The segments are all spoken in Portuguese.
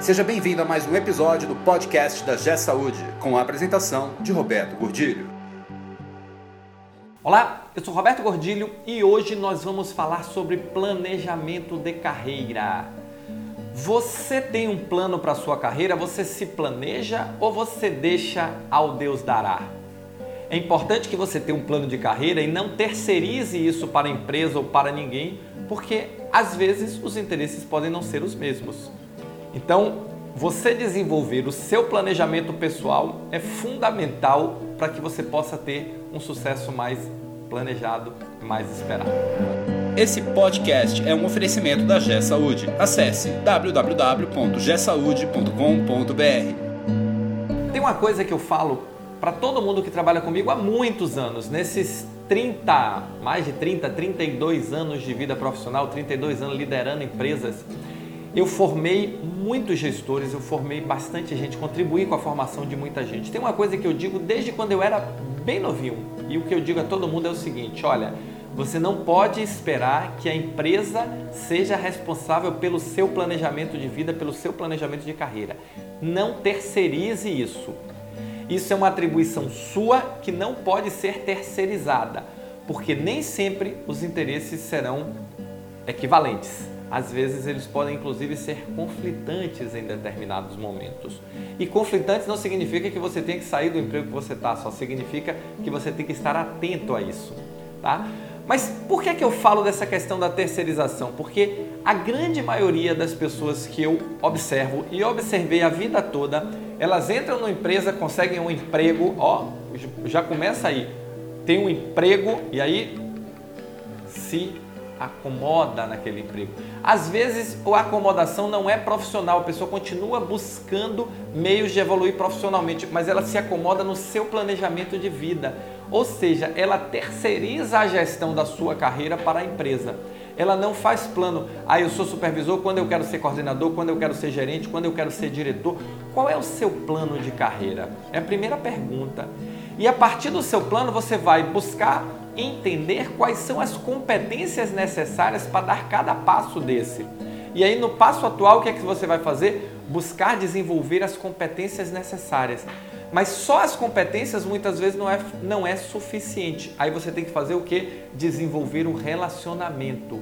Seja bem-vindo a mais um episódio do podcast da GE Saúde, com a apresentação de Roberto Gordilho. Olá, eu sou Roberto Gordilho e hoje nós vamos falar sobre planejamento de carreira. Você tem um plano para a sua carreira? Você se planeja ou você deixa ao Deus dará? É importante que você tenha um plano de carreira e não terceirize isso para a empresa ou para ninguém, porque às vezes os interesses podem não ser os mesmos. Então, você desenvolver o seu planejamento pessoal é fundamental para que você possa ter um sucesso mais planejado e mais esperado. Esse podcast é um oferecimento da GE Saúde. Acesse www.gesaude.com.br. Tem uma coisa que eu falo para todo mundo que trabalha comigo há muitos anos, nesses 32 anos de vida profissional, 32 anos liderando empresas, eu formei muitos gestores, eu formei bastante gente, contribuí com a formação de muita gente. Tem uma coisa que eu digo desde quando eu era bem novinho, e o que eu digo a todo mundo é o seguinte: olha, você não pode esperar que a empresa seja responsável pelo seu planejamento de vida, pelo seu planejamento de carreira. Não terceirize isso. Isso é uma atribuição sua que não pode ser terceirizada, porque nem sempre os interesses serão equivalentes. Às vezes eles podem inclusive ser conflitantes em determinados momentos. E conflitantes não significa que você tenha que sair do emprego que você está, só significa que você tem que estar atento a isso, tá? Mas por que é que eu falo dessa questão da terceirização? Porque a grande maioria das pessoas que eu observo e observei a vida toda, elas entram numa empresa, conseguem um emprego, ó, já começa aí, tem um emprego e aí se acomoda naquele emprego. Às vezes a acomodação não é profissional, a pessoa continua buscando meios de evoluir profissionalmente, mas ela se acomoda no seu planejamento de vida. Ou seja, ela terceiriza a gestão da sua carreira para a empresa. Ela não faz plano, eu sou supervisor, quando eu quero ser coordenador, quando eu quero ser gerente, quando eu quero ser diretor. Qual é o seu plano de carreira? É a primeira pergunta. E a partir do seu plano você vai buscar entender quais são as competências necessárias para dar cada passo desse. E aí no passo atual o que é que você vai fazer? Buscar desenvolver as competências necessárias. Mas só as competências muitas vezes não é suficiente. Aí você tem que fazer o quê? Desenvolver um relacionamento.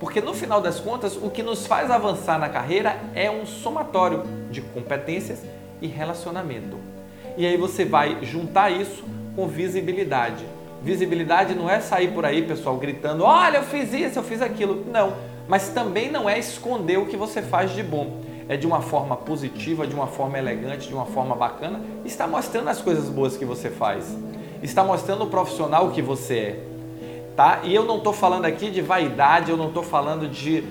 Porque no final das contas o que nos faz avançar na carreira é um somatório de competências e relacionamento. E aí você vai juntar isso com visibilidade. Visibilidade não é sair por aí, pessoal, gritando, olha, eu fiz isso, eu fiz aquilo. Não, mas também não é esconder o que você faz de bom. É de uma forma positiva, de uma forma elegante, de uma forma bacana. Está mostrando as coisas boas que você faz. Está mostrando o profissional que você é. Tá? E eu não estou falando aqui de vaidade, eu não estou falando de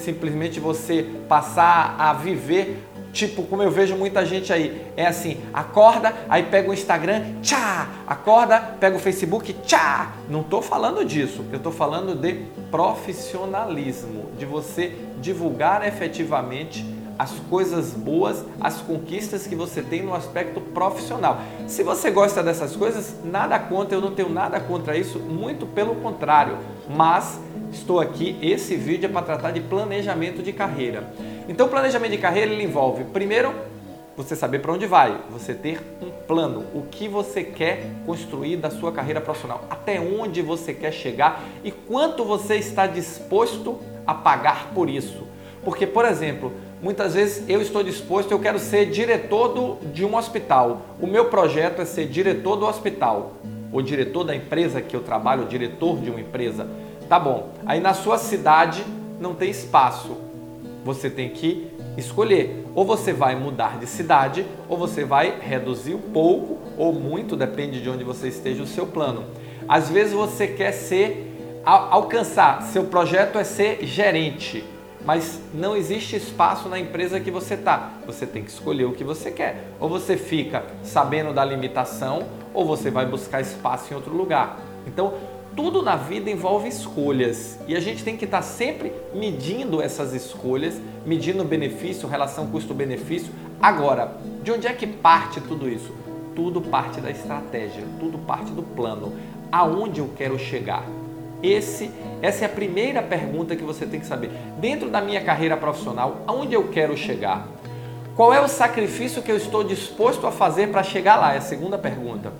simplesmente você passar a viver tipo, como eu vejo muita gente aí, é assim, acorda, aí pega o Instagram, tchá! Acorda, pega o Facebook, tchá! Não estou falando disso, eu estou falando de profissionalismo, de você divulgar efetivamente as coisas boas, as conquistas que você tem no aspecto profissional. Se você gosta dessas coisas, nada contra, eu não tenho nada contra isso, muito pelo contrário, mas estou aqui, esse vídeo é para tratar de planejamento de carreira. Então, o planejamento de carreira ele envolve, primeiro, você saber para onde vai, você ter um plano, o que você quer construir da sua carreira profissional, até onde você quer chegar e quanto você está disposto a pagar por isso. Porque, por exemplo, muitas vezes eu estou disposto, eu quero ser diretor de um hospital, o meu projeto é ser diretor do hospital, ou diretor da empresa que eu trabalho, ou diretor de uma empresa, tá bom. Aí na sua cidade não tem espaço. Você tem que escolher, ou você vai mudar de cidade, ou você vai reduzir um pouco ou muito, depende de onde você esteja o seu plano. Às vezes você quer alcançar, seu projeto é ser gerente, mas não existe espaço na empresa que você está. Você tem que escolher o que você quer, ou você fica sabendo da limitação, ou você vai buscar espaço em outro lugar. Então, tudo na vida envolve escolhas e a gente tem que estar sempre medindo essas escolhas, medindo o benefício, relação custo-benefício. Agora, de onde é que parte tudo isso? Tudo parte da estratégia, tudo parte do plano. Aonde eu quero chegar? Essa é a primeira pergunta que você tem que saber. Dentro da minha carreira profissional, aonde eu quero chegar? Qual é o sacrifício que eu estou disposto a fazer para chegar lá? É a segunda pergunta.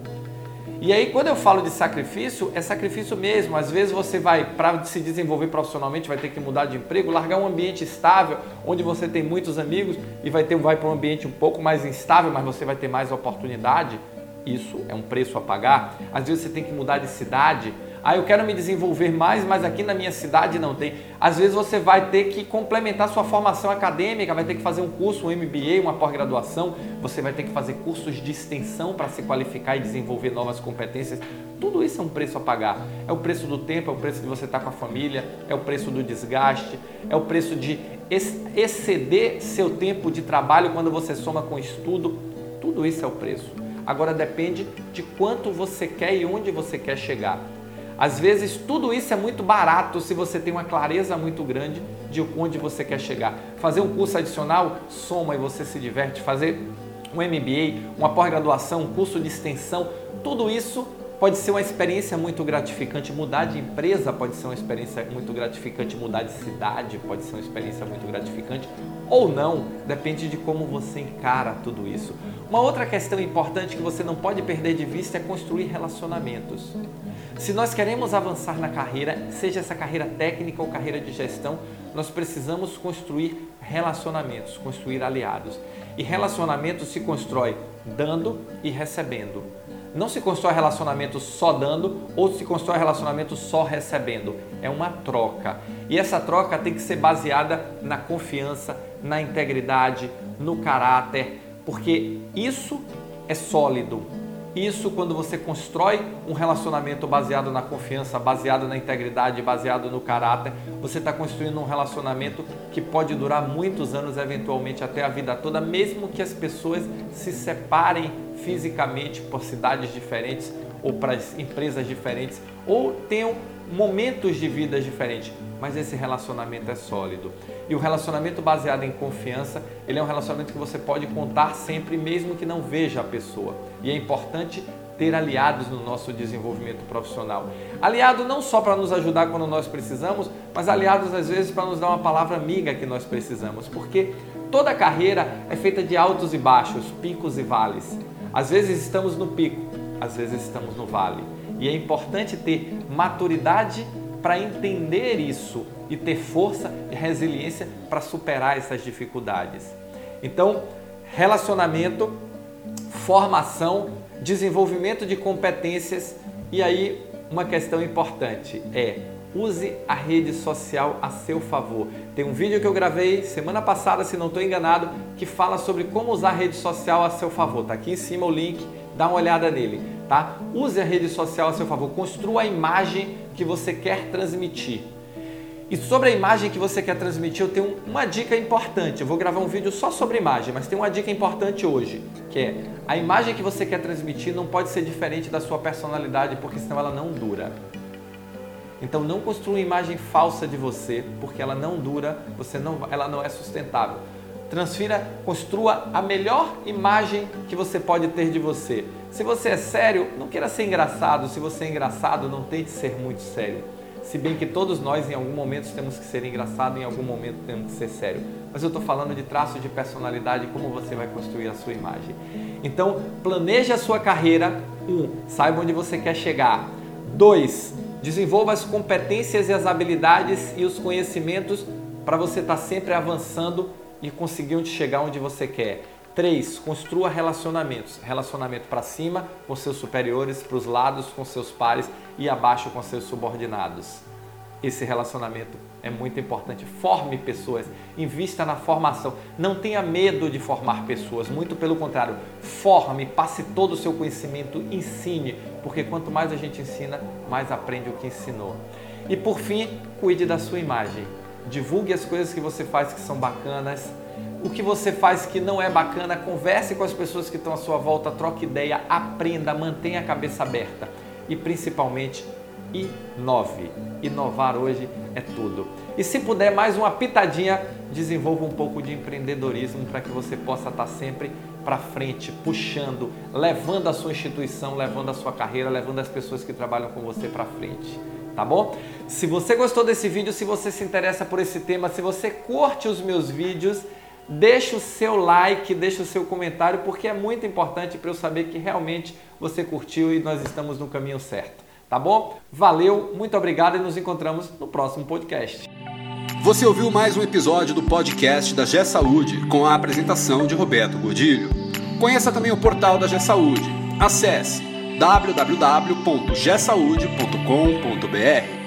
E aí, quando eu falo de sacrifício, é sacrifício mesmo. Às vezes você vai, para se desenvolver profissionalmente, vai ter que mudar de emprego, largar um ambiente estável, onde você tem muitos amigos e vai para um ambiente um pouco mais instável, mas você vai ter mais oportunidade. Isso é um preço a pagar. Às vezes você tem que mudar de cidade. Ah, eu quero me desenvolver mais, mas aqui na minha cidade não tem. Às vezes você vai ter que complementar sua formação acadêmica, vai ter que fazer um curso, um MBA, uma pós-graduação, você vai ter que fazer cursos de extensão para se qualificar e desenvolver novas competências. Tudo isso é um preço a pagar. É o preço do tempo, é o preço de você estar com a família, é o preço do desgaste, é o preço de exceder seu tempo de trabalho quando você soma com estudo. Tudo isso é o preço. Agora depende de quanto você quer e onde você quer chegar. Às vezes tudo isso é muito barato se você tem uma clareza muito grande de onde você quer chegar. Fazer um curso adicional soma e você se diverte. Fazer um MBA, uma pós-graduação, um curso de extensão, tudo isso pode ser uma experiência muito gratificante. Mudar de empresa pode ser uma experiência muito gratificante. Mudar de cidade pode ser uma experiência muito gratificante. Ou não, depende de como você encara tudo isso. Uma outra questão importante que você não pode perder de vista é construir relacionamentos. Se nós queremos avançar na carreira, seja essa carreira técnica ou carreira de gestão, nós precisamos construir relacionamentos, construir aliados. E relacionamento se constrói dando e recebendo. Não se constrói relacionamento só dando ou se constrói relacionamento só recebendo. É uma troca. E essa troca tem que ser baseada na confiança, na integridade, no caráter, porque isso é sólido. Isso, quando você constrói um relacionamento baseado na confiança, baseado na integridade, baseado no caráter, você está construindo um relacionamento que pode durar muitos anos, eventualmente até a vida toda, mesmo que as pessoas se separem fisicamente por cidades diferentes ou para empresas diferentes ou tenham momentos de vida diferentes. Mas esse relacionamento é sólido. E o relacionamento baseado em confiança, ele é um relacionamento que você pode contar sempre, mesmo que não veja a pessoa. E é importante ter aliados no nosso desenvolvimento profissional. Aliado não só para nos ajudar quando nós precisamos, mas aliados às vezes para nos dar uma palavra amiga que nós precisamos. Porque toda carreira é feita de altos e baixos, picos e vales. Às vezes estamos no pico, às vezes estamos no vale. E é importante ter maturidade para entender isso e ter força e resiliência para superar essas dificuldades. Então, relacionamento, formação, desenvolvimento de competências e aí uma questão importante é use a rede social a seu favor. Tem um vídeo que eu gravei semana passada, se não estou enganado, que fala sobre como usar a rede social a seu favor. Está aqui em cima o link, dá uma olhada nele. Tá? Use a rede social a seu favor, construa a imagem que você quer transmitir. E sobre a imagem que você quer transmitir, eu tenho uma dica importante. Eu vou gravar um vídeo só sobre imagem, mas tem uma dica importante hoje, que é a imagem que você quer transmitir não pode ser diferente da sua personalidade, porque senão ela não dura. Então não construa uma imagem falsa de você, porque ela não dura, ela não é sustentável. Construa a melhor imagem que você pode ter de você. Se você é sério, não queira ser engraçado. Se você é engraçado, não tente ser muito sério. Se bem que todos nós, em algum momento, temos que ser engraçado, em algum momento temos que ser sério. Mas eu estou falando de traços de personalidade, como você vai construir a sua imagem. Então, planeje a sua carreira. 1. Saiba onde você quer chegar. 2. Desenvolva as competências e as habilidades e os conhecimentos para você estar sempre avançando e conseguiu chegar onde você quer. 3. Construa relacionamentos. Relacionamento para cima, com seus superiores, para os lados, com seus pares e abaixo com seus subordinados. Esse relacionamento é muito importante. Forme pessoas, invista na formação. Não tenha medo de formar pessoas, muito pelo contrário. Forme, passe todo o seu conhecimento, ensine, porque quanto mais a gente ensina, mais aprende o que ensinou. E por fim, cuide da sua imagem. Divulgue as coisas que você faz que são bacanas, o que você faz que não é bacana, converse com as pessoas que estão à sua volta, troque ideia, aprenda, mantenha a cabeça aberta e principalmente inove. Inovar hoje é tudo. E se puder, mais uma pitadinha, desenvolva um pouco de empreendedorismo para que você possa estar sempre para frente, puxando, levando a sua instituição, levando a sua carreira, levando as pessoas que trabalham com você para frente. Tá bom? Se você gostou desse vídeo, se você se interessa por esse tema, se você curte os meus vídeos, Deixa o seu like, deixa o seu comentário, porque é muito importante para eu saber que realmente você curtiu e nós estamos no caminho certo, tá bom? Valeu, muito obrigado e nos encontramos no próximo podcast. Você ouviu mais um episódio do podcast da GE Saúde, com a apresentação de Roberto Gordilho. Conheça também o portal da GE Saúde. Acesse www.gesaude.com.br.